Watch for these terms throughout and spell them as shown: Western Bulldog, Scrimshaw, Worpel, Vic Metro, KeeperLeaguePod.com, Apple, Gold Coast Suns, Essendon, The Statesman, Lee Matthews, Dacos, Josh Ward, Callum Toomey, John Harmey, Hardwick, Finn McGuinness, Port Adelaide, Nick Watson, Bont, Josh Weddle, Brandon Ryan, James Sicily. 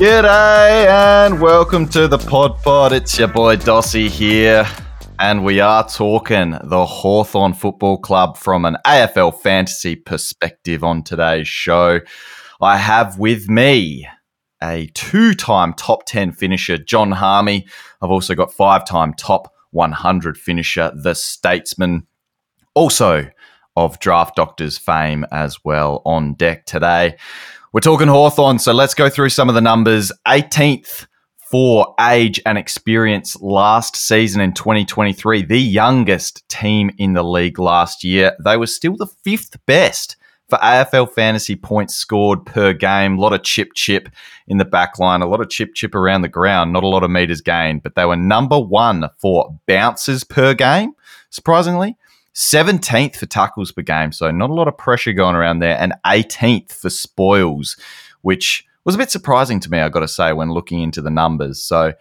G'day and welcome to the Pod. It's your boy Dossie here, and we are talking the Hawthorn Football Club from an AFL Fantasy perspective on today's show. I have with me a two-time top 10 finisher, John Harmey. I've also got five-time top 100 finisher, The Statesman, also of Draft Doctors fame as well, on deck today. We're talking Hawthorn, so let's go through some of the numbers. 18th for age and experience last season in 2023, the youngest team in the league last year. They were still the fifth best for AFL Fantasy points scored per game. A lot of chip in the back line, a lot of chip around the ground, not a lot of meters gained, but they were number one for bounces per game, surprisingly. 17th for tackles per game, so not a lot of pressure going around there, and 18th for spoils, which was a bit surprising to me, I've got to say, when looking into the numbers. So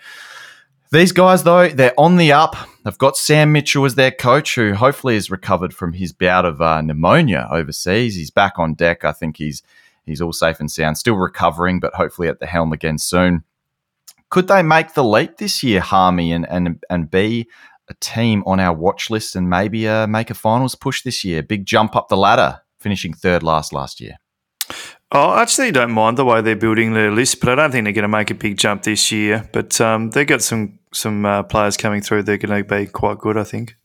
these guys, though, they're on the up. They've got Sam Mitchell as their coach, who hopefully has recovered from his bout of pneumonia overseas. He's back on deck. I think he's all safe and sound, still recovering, but hopefully at the helm again soon. Could they make the leap this year, Harmy, and be a team on our watch list and maybe make a finals push this year? Big jump up the ladder, finishing third last year. I actually don't mind the way they're building their list, but I don't think they're going to make a big jump this year. But they've got some players coming through. They're going to be quite good, I think.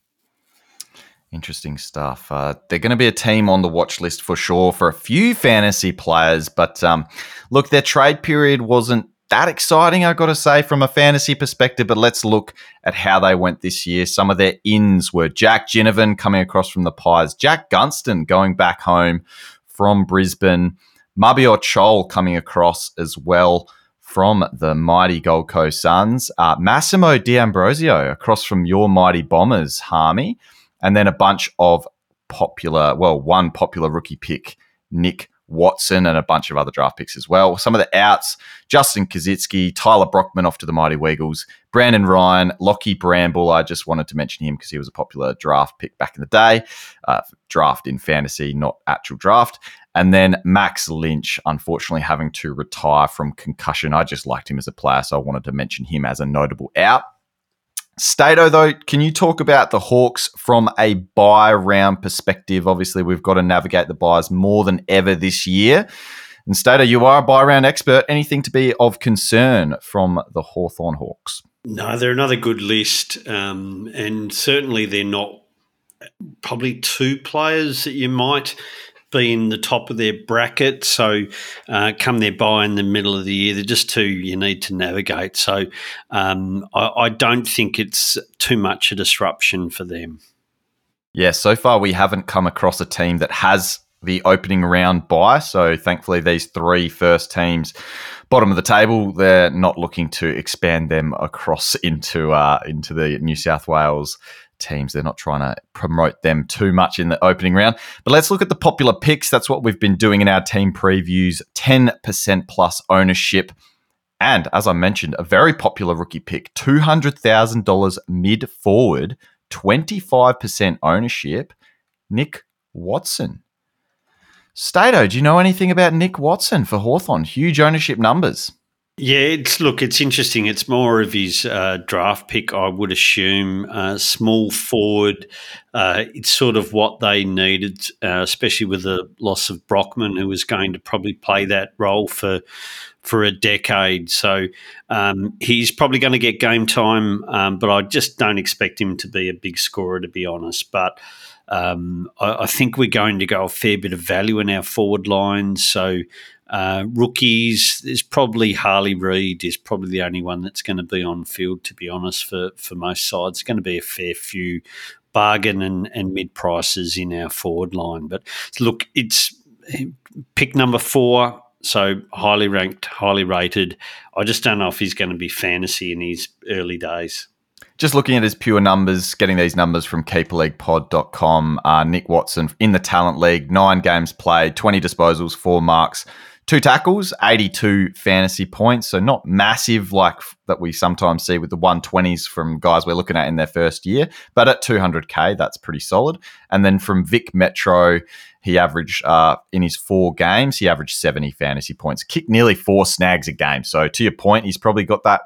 Interesting stuff. They're going to be a team on the watch list for sure for a few fantasy players. But look, their trade period wasn't that exciting, I've got to say, from a fantasy perspective, but let's look at how they went this year. Some of their ins were Jack Ginovan coming across from the Pies, Jack Gunston going back home from Brisbane, Mabior Chol coming across as well from the mighty Gold Coast Suns, Massimo D'Ambrosio across from your mighty Bombers, Harmy, and then a bunch of one popular rookie pick, Nick Watson, and a bunch of other draft picks as well. Some of the outs, Justin Kaczynski, Tyler Brockman off to the mighty Weagles, Brandon Ryan, Lockie Bramble. I just wanted to mention him because he was a popular draft pick back in the day. Draft in fantasy, not actual draft. And then Max Lynch, unfortunately having to retire from concussion. I just liked him as a player, so I wanted to mention him as a notable out. Stato, though, can you talk about the Hawks from a buy round perspective? Obviously, we've got to navigate the buys more than ever this year. And Stato, you are a buy round expert. Anything to be of concern from the Hawthorn Hawks? No, they're another good list. And certainly they're not probably two players that you might be in the top of their bracket. So come their buy in the middle of the year, they're just two you need to navigate. So I don't think it's too much a disruption for them. Yeah, so far we haven't come across a team that has the opening round buy. So thankfully these three first teams, bottom of the table, they're not looking to expand them across into the New South Wales teams. They're not trying to promote them too much in the opening round. But let's look at the popular picks. That's what we've been doing in our team previews. 10% plus ownership. And as I mentioned, a very popular rookie pick, $200,000 mid forward, 25% ownership, Nick Watson. Stato, do you know anything about Nick Watson for Hawthorn? Huge ownership numbers. Yeah, it's interesting. It's more of his draft pick, I would assume. Small forward, it's sort of what they needed, especially with the loss of Brockman, who was going to probably play that role for a decade. So he's probably going to get game time, but I just don't expect him to be a big scorer, to be honest. But I think we're going to go a fair bit of value in our forward line. So rookies, there's probably Harley Reid is probably the only one that's going to be on field, to be honest, for most sides. It's going to be a fair few bargain and mid prices in our forward line. But look, it's pick number 4, so highly ranked, highly rated. I just don't know if he's going to be fantasy in his early days. Just looking at his pure numbers, getting these numbers from KeeperLeaguePod.com, Nick Watson in the Talent League, 9 games played, 20 disposals, 4 marks, 2 tackles, 82 fantasy points. So not massive like that we sometimes see with the 120s from guys we're looking at in their first year, but at $200,000, that's pretty solid. And then from Vic Metro, He averaged in his four games, he averaged 70 fantasy points, kicked nearly four snags a game. So to your point, he's probably got that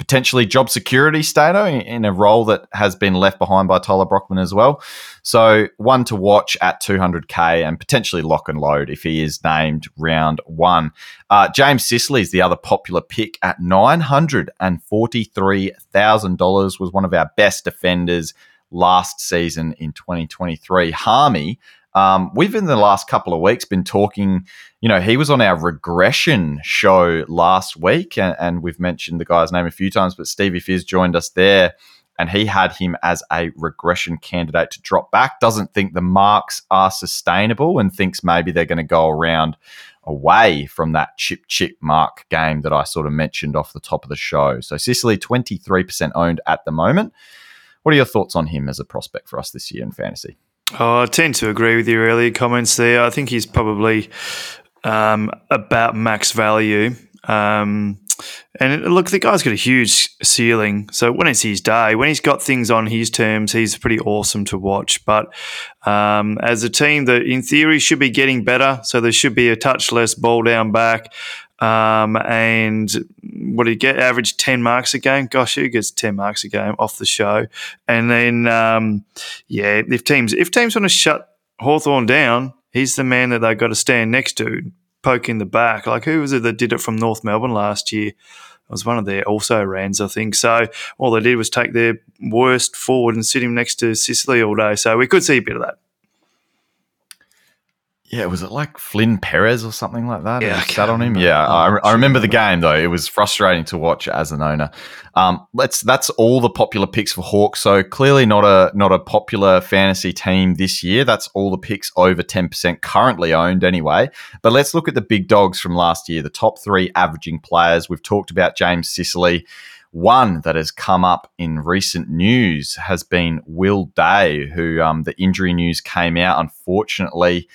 potentially job security, Stato, in a role that has been left behind by Tyler Brockman as well. So one to watch at 200K and potentially lock and load if he is named round one. James Sicily is the other popular pick at $943,000, was one of our best defenders last season in 2023. Harmey, we've in the last couple of weeks been talking, you know, he was on our regression show last week, and we've mentioned the guy's name a few times, but Stevie Fizz joined us there and he had him as a regression candidate to drop back. Doesn't think the marks are sustainable and thinks maybe they're going to go around away from that chip mark game that I sort of mentioned off the top of the show. So Sicily, 23% owned at the moment. What are your thoughts on him as a prospect for us this year in fantasy? Oh, I tend to agree with your earlier comments there. I think he's probably about max value. And look, the guy's got a huge ceiling. So when it's his day, when he's got things on his terms, he's pretty awesome to watch. But as a team that in theory should be getting better, so there should be a touch less ball down back. And what do you get? Average 10 marks a game? Gosh, who gets 10 marks a game off the show? And then, yeah, if teams want to shut Hawthorn down, he's the man that they've got to stand next to, poke in the back. Like, who was it that did it from North Melbourne last year? It was one of their also-rans, I think. So all they did was take their worst forward and sit him next to Sicily all day. So we could see a bit of that. Yeah, was it like Flynn Perez or something like that? Yeah, sat on him. Yeah, I remember the game though. It was frustrating to watch as an owner. That's all the popular picks for Hawks. So clearly not a popular fantasy team this year. That's all the picks over 10% currently owned anyway. But let's look at the big dogs from last year. The top three averaging players. We've talked about James Sicily. One that has come up in recent news has been Will Day, who the injury news came out, unfortunately.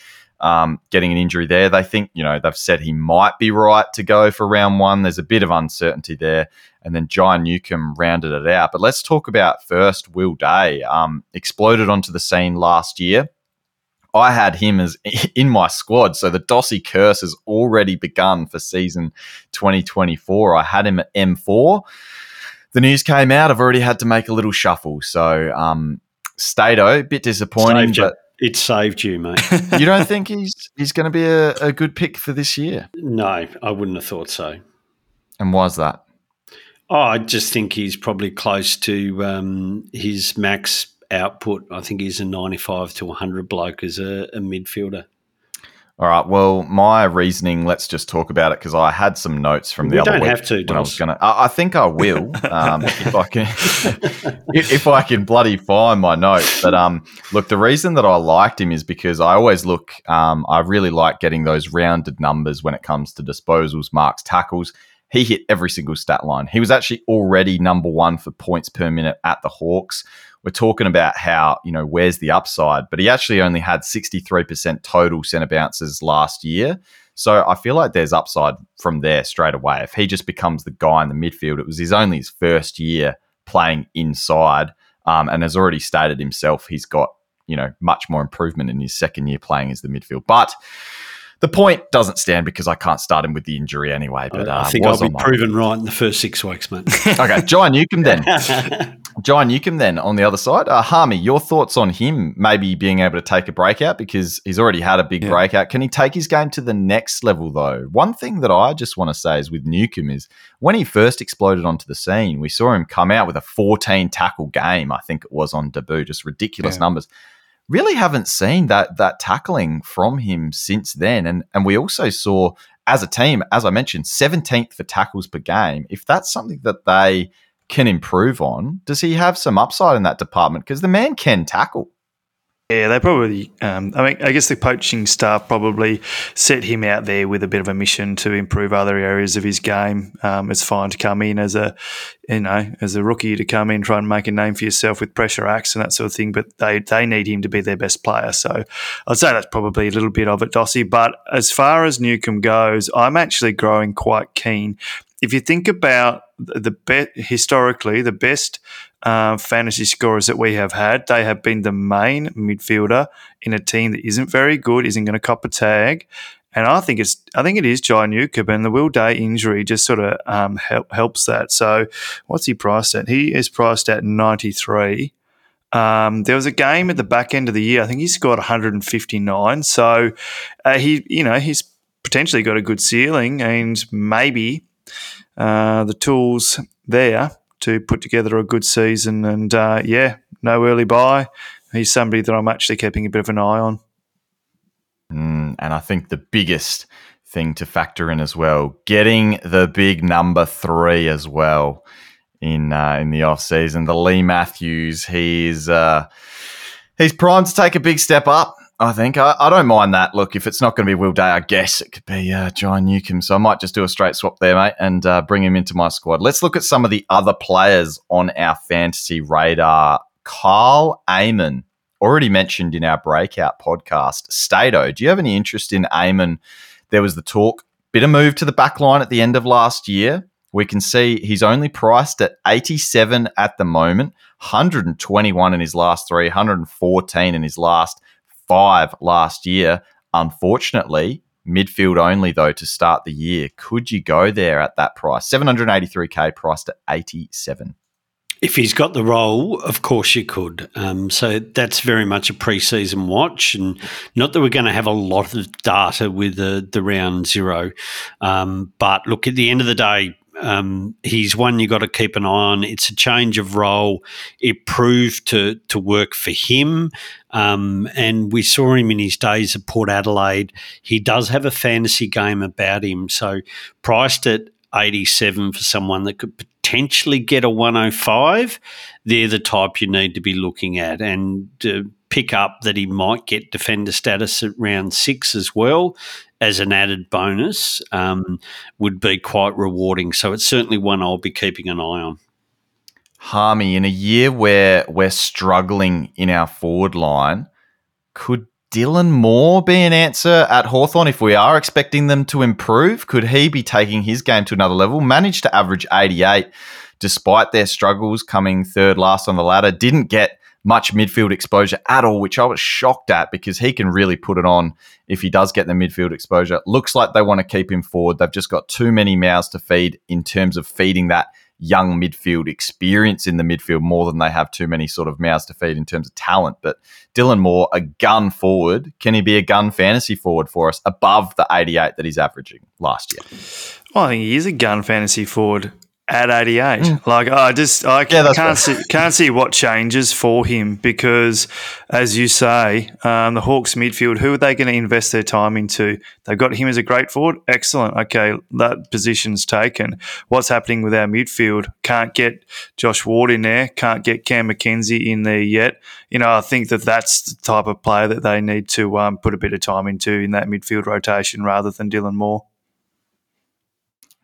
Getting an injury there. They think, you know, they've said he might be right to go for round one. There's a bit of uncertainty there. And then Jai Newcombe rounded it out. But let's talk about first Will Day. Exploded onto the scene last year. I had him as in my squad. So the Dossie curse has already begun for season 2024. I had him at M4. The news came out. I've already had to make a little shuffle. So Stato, bit disappointing, but it saved you, mate. You don't think he's going to be a good pick for this year? No, I wouldn't have thought so. And why's that? Oh, I just think he's probably close to his max output. I think he's a 95 to 100 bloke as a midfielder. All right. Well, my reasoning, let's just talk about it because I had some notes from the other week. You don't have to, Dos. I think I will if I can bloody find my notes. But look, the reason that I liked him is because I always look. I really like getting those rounded numbers when it comes to disposals, marks, tackles. He hit every single stat line. He was actually already number one for points per minute at the Hawks. We're talking about how, you know, where's the upside? But he actually only had 63% total centre bounces last year. So I feel like there's upside from there straight away. If he just becomes the guy in the midfield, it was only his first year playing inside and has already stated himself he's got, you know, much more improvement in his second year playing as the midfield. But the point doesn't stand because I can't start him with the injury anyway. But I think I'll be proven right in the first 6 weeks, mate. Okay, Jai Newcombe then on the other side. Harmy, your thoughts on him maybe being able to take a breakout because he's already had a big breakout. Can he take his game to the next level though? One thing that I just want to say is with Newcombe is when he first exploded onto the scene, we saw him come out with a 14 tackle game, I think it was on debut, just ridiculous numbers. Really haven't seen that tackling from him since then. And we also saw, as a team, as I mentioned, 17th for tackles per game. If that's something that they can improve on, does he have some upside in that department? Because the man can tackle. Yeah, they probably I guess the coaching staff probably set him out there with a bit of a mission to improve other areas of his game. It's fine to come in as a rookie to come in, try and make a name for yourself with pressure acts and that sort of thing, but they need him to be their best player. So I'd say that's probably a little bit of it, Dossie. But as far as Newcombe goes, I'm actually growing quite keen. If you think about historically, the best fantasy scorers that we have had, they have been the main midfielder in a team that isn't very good, isn't going to cop a tag. And I think it is Jai Newcombe, and the Will Day injury just sort of helps that. So what's he priced at? He is priced at 93. There was a game at the back end of the year. I think he scored 159. So he's potentially got a good ceiling, and maybe the tools there to put together a good season. And no early buy. He's somebody that I'm actually keeping a bit of an eye on. And I think the biggest thing to factor in as well, getting the big number 3 as well in the off season, the Lee Matthews. He's primed to take a big step up. I think I don't mind that. Look, if it's not going to be Will Day, I guess it could be Jai Newcombe. So I might just do a straight swap there, mate, and bring him into my squad. Let's look at some of the other players on our fantasy radar. Karl Amon, already mentioned in our breakout podcast. Stato, do you have any interest in Amon? There was the talk, bit of move to the back line at the end of last year. We can see he's only priced at 87 at the moment, 121 in his last 3, 114 in his last 5 last year. Unfortunately, midfield only though to start the year. Could you go there at that price? 783k priced at 87. If he's got the role, of course you could. So that's very much a pre-season watch, and not that we're going to have a lot of data with the round 0. But look, at the end of the day, he's one you got to keep an eye on. It's a change of role. It proved to work for him, and we saw him in his days at Port Adelaide. He does have a fantasy game about him, so priced at 87 for someone that could potentially get a 105, they're the type you need to be looking at, and pick up that he might get defender status at round 6 as well as an added bonus would be quite rewarding. So it's certainly one I'll be keeping an eye on. Harmy, in a year where we're struggling in our forward line, could Dylan Moore be an answer at Hawthorn if we are expecting them to improve? Could he be taking his game to another level? Managed to average 88 despite their struggles, coming third last on the ladder. Didn't get much midfield exposure at all, which I was shocked at, because he can really put it on if he does get the midfield exposure. Looks like they want to keep him forward. They've just got too many mouths to feed in terms of feeding that young midfield experience in the midfield, more than they have too many sort of mouths to feed in terms of talent. But Dylan Moore, a gun forward, can he be a gun fantasy forward for us above the 88 that he's averaging last year? Well, I think he is a gun fantasy forward at 88. I can't see what changes for him, because, as you say, the Hawks midfield, who are they going to invest their time into? They've got him as a great forward. Excellent. Okay, that position's taken. What's happening with our midfield? Can't get Josh Ward in there. Can't get Cam Mackenzie in there yet. You know, I think that that's the type of player that they need to put a bit of time into in that midfield rotation rather than Dylan Moore.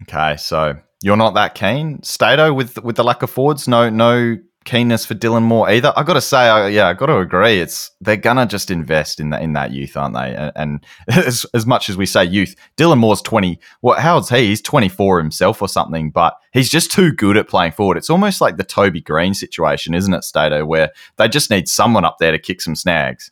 Okay, so you're not that keen, Stato, with the lack of forwards. No keenness for Dylan Moore either. I got to say, I got to agree. It's they're gonna just invest in that youth, aren't they? And as much as we say youth, Dylan Moore's 20. What? How old's he? He's 24 himself or something. But he's just too good at playing forward. It's almost like the Toby Green situation, isn't it, Stato? Where they just need someone up there to kick some snags.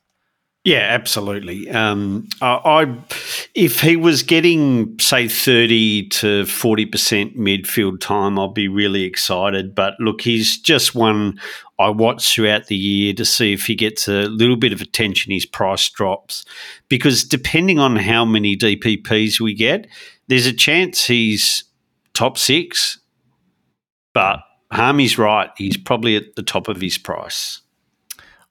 Yeah, absolutely. If he was getting, say, 30 to 40% midfield time, I'd be really excited. But, look, he's just one I watch throughout the year to see if he gets a little bit of attention, his price drops. Because depending on how many DPPs we get, there's a chance he's top 6. But Harmy's right. He's probably at the top of his price.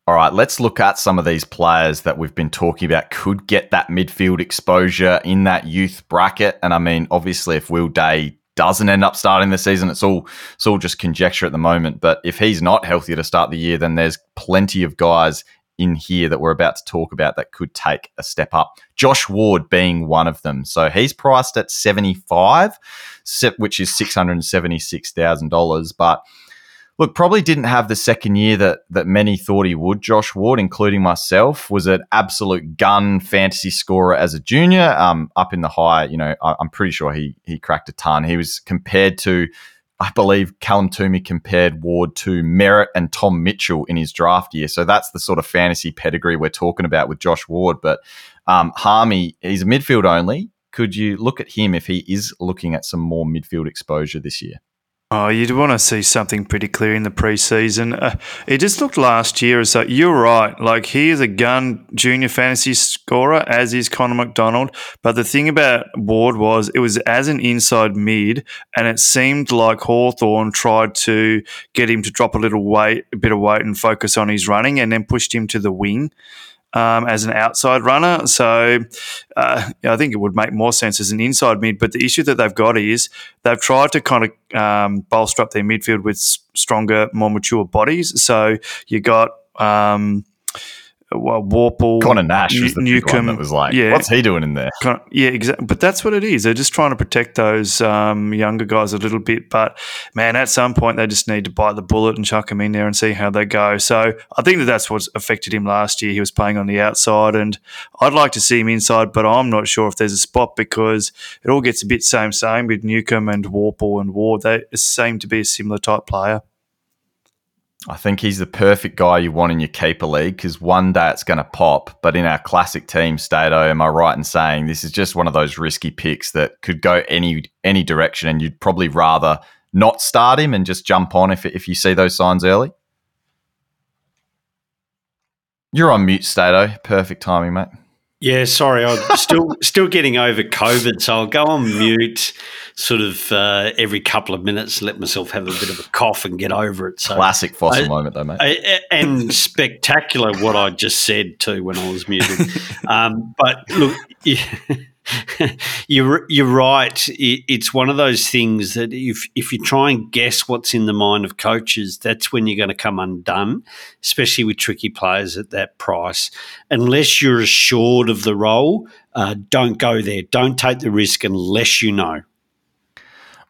All right, let's look at some of these players that we've been talking about could get that midfield exposure in that youth bracket. And I mean, obviously, if Will Day doesn't end up starting the season, it's all just conjecture at the moment. But if he's not healthy to start the year, then there's plenty of guys in here that we're about to talk about that could take a step up. Josh Ward being one of them. So he's priced at 75, which is $676,000. But look, probably didn't have the second year that many thought he would. Josh Ward, including myself, was an absolute gun fantasy scorer as a junior, up in the high. You know, I'm pretty sure he cracked a ton. He was compared to I believe Callum Toomey compared Ward to Merritt and Tom Mitchell in his draft year. So that's the sort of fantasy pedigree we're talking about with Josh Ward. But Harmey, he's a midfield only. Could you look at him if he is looking at some more midfield exposure this year? Oh, you'd want to see something pretty clear in the preseason. It just looked last year as though you're right. Like, he is a gun junior fantasy scorer, as is Connor Macdonald. But the thing about Ward was it was as an inside mid, and it seemed like Hawthorn tried to get him to drop a bit of weight and focus on his running, and then pushed him to the wing as an outside runner. So I think it would make more sense as an inside mid. But the issue that they've got is they've tried to kind of bolster up their midfield with stronger, more mature bodies. So you got Worpel. Connor Nash was the Newcombe one that was like, yeah, what's he doing in there? Yeah, exactly. But that's what it is. They're just trying to protect those younger guys a little bit. But, man, at some point they just need to bite the bullet and chuck him in there and see how they go. So I think that's what's affected him last year. He was playing on the outside, and I'd like to see him inside, but I'm not sure if there's a spot because it all gets a bit same with Newcombe and Worpel and Ward. They seem to be a similar type player. I think he's the perfect guy you want in your keeper league because one day it's going to pop. But in our classic team, Stato, am I right in saying this is just one of those risky picks that could go any direction, and you'd probably rather not start him and just jump on if you see those signs early? You're on mute, Stato. Perfect timing, mate. Yeah, sorry, I'm still getting over COVID, so I'll go on mute sort of every couple of minutes, let myself have a bit of a cough and get over it. So classic fossil moment though, mate. And spectacular what I just said too when I was muted. But look, yeah, you're right. It's one of those things that if you try and guess what's in the mind of coaches, that's when you're going to come undone, especially with tricky players at that price. Unless you're assured of the role, don't go there. Don't take the risk unless you know.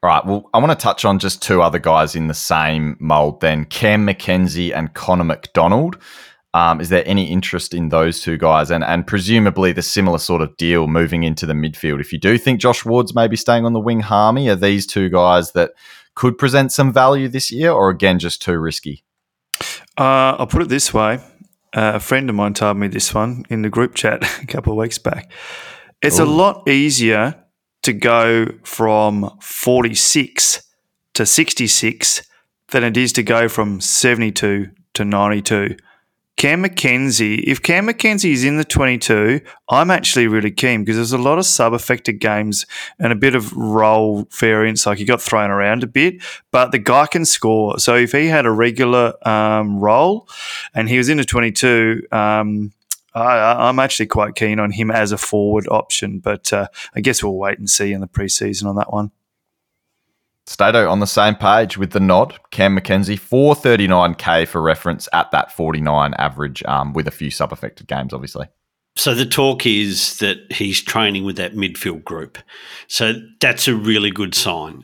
All right, well, I want to touch on just two other guys in the same mould then, Cam Mackenzie and Connor Macdonald. Is there any interest in those two guys and presumably the similar sort of deal moving into the midfield? If you do think Josh Ward's maybe staying on the wing, Harmy, are these two guys that could present some value this year or, again, just too risky? I'll put it this way. A friend of mine told me this one in the group chat a couple of weeks back. It's a lot easier to go from 46 to 66 than it is to go from 72 to 92. Cam Mackenzie, if Cam Mackenzie is in the 22, I'm actually really keen because there's a lot of sub-affected games and a bit of role variance. Like, he got thrown around a bit, but the guy can score. So if he had a regular role and he was in the 22, I'm actually quite keen on him as a forward option. But I guess we'll wait and see in the preseason on that one. Stato on the same page with the nod. Cam Mackenzie, 439K for reference at that 49 average with a few sub-affected games, obviously. So the talk is that he's training with that midfield group. So that's a really good sign.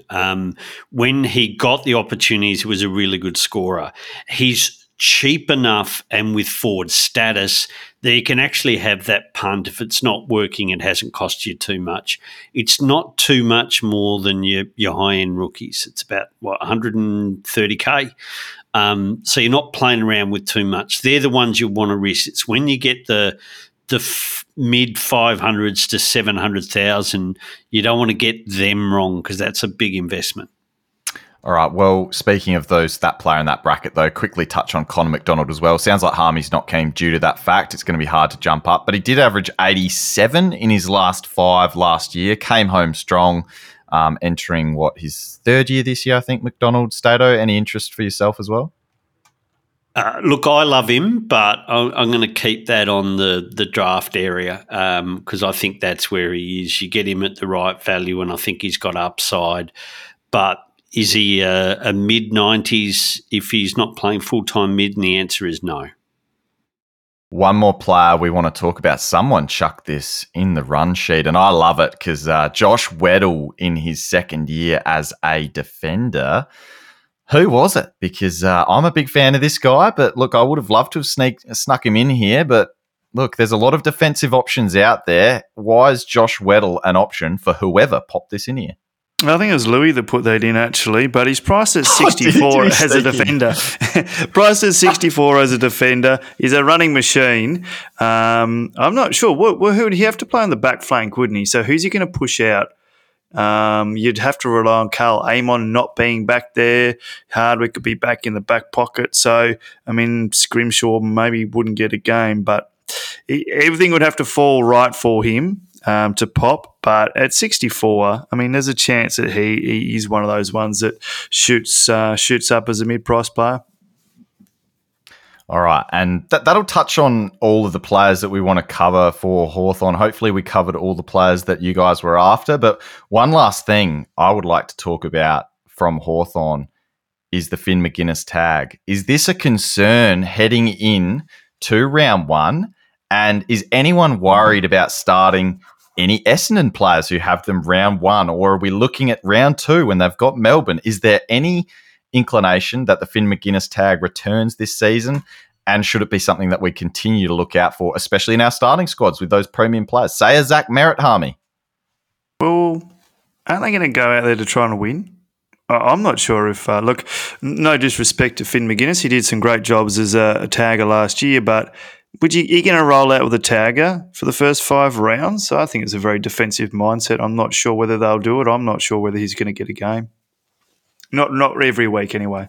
When he got the opportunities, he was a really good scorer. He's cheap enough and with forward status that you can actually have that punt. If it's not working, it hasn't cost you too much. It's not too much more than your high-end rookies. It's about, what, 130K. So you're not playing around with too much. They're the ones you want to risk. It's when you get the mid-500s to 700,000, you don't want to get them wrong because that's a big investment. All right, well, speaking of that player in that bracket, though, quickly touch on Connor Macdonald as well. Sounds like Harmy's not keen due to that fact. It's going to be hard to jump up, but he did average 87 in his last five last year, came home strong, entering, his third year this year, I think, Macdonald. Stato, any interest for yourself as well? Look, I love him, but I'm going to keep that on the draft area because I think that's where he is. You get him at the right value, and I think he's got upside, but... Is he a mid-90s if he's not playing full-time mid? And the answer is no. One more player we want to talk about. Someone chucked this in the run sheet, and I love it because Josh Weddle in his second year as a defender. Who was it? Because I'm a big fan of this guy, but, look, I would have loved to have snuck him in here, but, look, there's a lot of defensive options out there. Why is Josh Weddle an option for whoever popped this in here? I think it was Louis that put that in, actually, but he's priced at 64 as a defender. Priced at 64 as a defender. He's a running machine. I'm not sure. Who would he have to play on the back flank, wouldn't he? So who's he going to push out? You'd have to rely on Karl Amon not being back there. Hardwick could be back in the back pocket. So, I mean, Scrimshaw maybe wouldn't get a game, but everything would have to fall right for him to pop. But at 64, I mean, there's a chance that he is one of those ones that shoots up as a mid-price player. All right, and that'll touch on all of the players that we want to cover for Hawthorn. Hopefully we covered all the players that you guys were after. But one last thing I would like to talk about from Hawthorn is the Finn McGuinness tag. Is this a concern heading in to round one? And is anyone worried about starting any Essendon players who have them round one? Or are we looking at round two when they've got Melbourne? Is there any inclination that the Finn McGuinness tag returns this season? And should it be something that we continue to look out for, especially in our starting squads with those premium players? Say a Zach Merritt, Harmy. Well, aren't they going to go out there to try and win? I'm not sure if look, no disrespect to Finn McGuinness. He did some great jobs as a tagger last year, but would you going to roll out with a tagger for the first five rounds? So I think it's a very defensive mindset. I'm not sure whether they'll do it. I'm not sure whether he's going to get a game. Not every week anyway.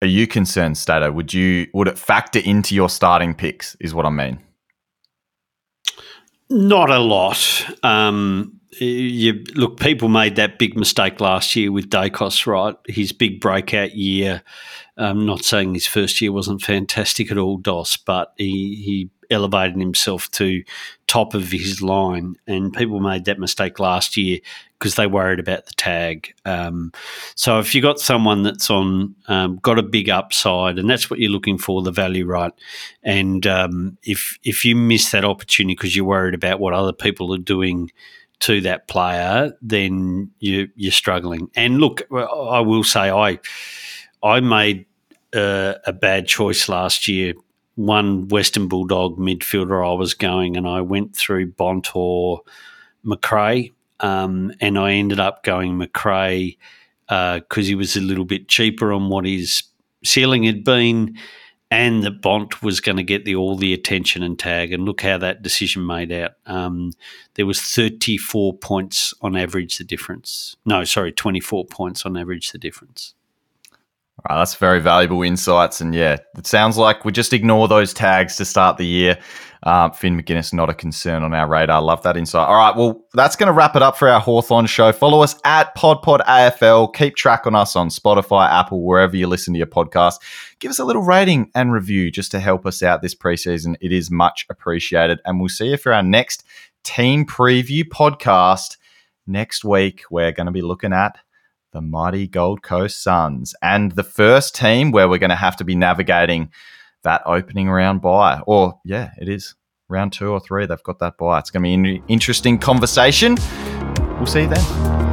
Are you concerned, Stato? Would it factor into your starting picks is what I mean? Not a lot. Look, people made that big mistake last year with Dacos, right? His big breakout year. I'm not saying his first year wasn't fantastic at all, Dos, but he elevated himself to top of his line, and people made that mistake last year because they worried about the tag. So if you've got someone that's on got a big upside, and that's what you're looking for, the value, right? And if you miss that opportunity because you're worried about what other people are doing to that player, then you're struggling. And look, I will say I made a bad choice last year. One Western Bulldog midfielder I was going, and I went through Bont or McRae, and I ended up going McRae because he was a little bit cheaper on what his ceiling had been, and that Bont was going to get all the attention and tag, and look how that decision made out. There was 34 points on average the difference. No, sorry, 24 points on average the difference. All right, that's very valuable insights, and yeah, it sounds like we just ignore those tags to start the year. Finn McGuinness, not a concern on our radar. Love that insight. All right, well, that's going to wrap it up for our Hawthorn show. Follow us at PodPodAFL. Keep track on us on Spotify, Apple, wherever you listen to your podcast. Give us a little rating and review just to help us out this preseason. It is much appreciated, and we'll see you for our next team preview podcast next week. We're going to be looking at the mighty Gold Coast Suns, and the first team where we're going to have to be navigating that opening round bye. Or, yeah, it is round 2 or 3. They've got that bye. It's going to be an interesting conversation. We'll see you then.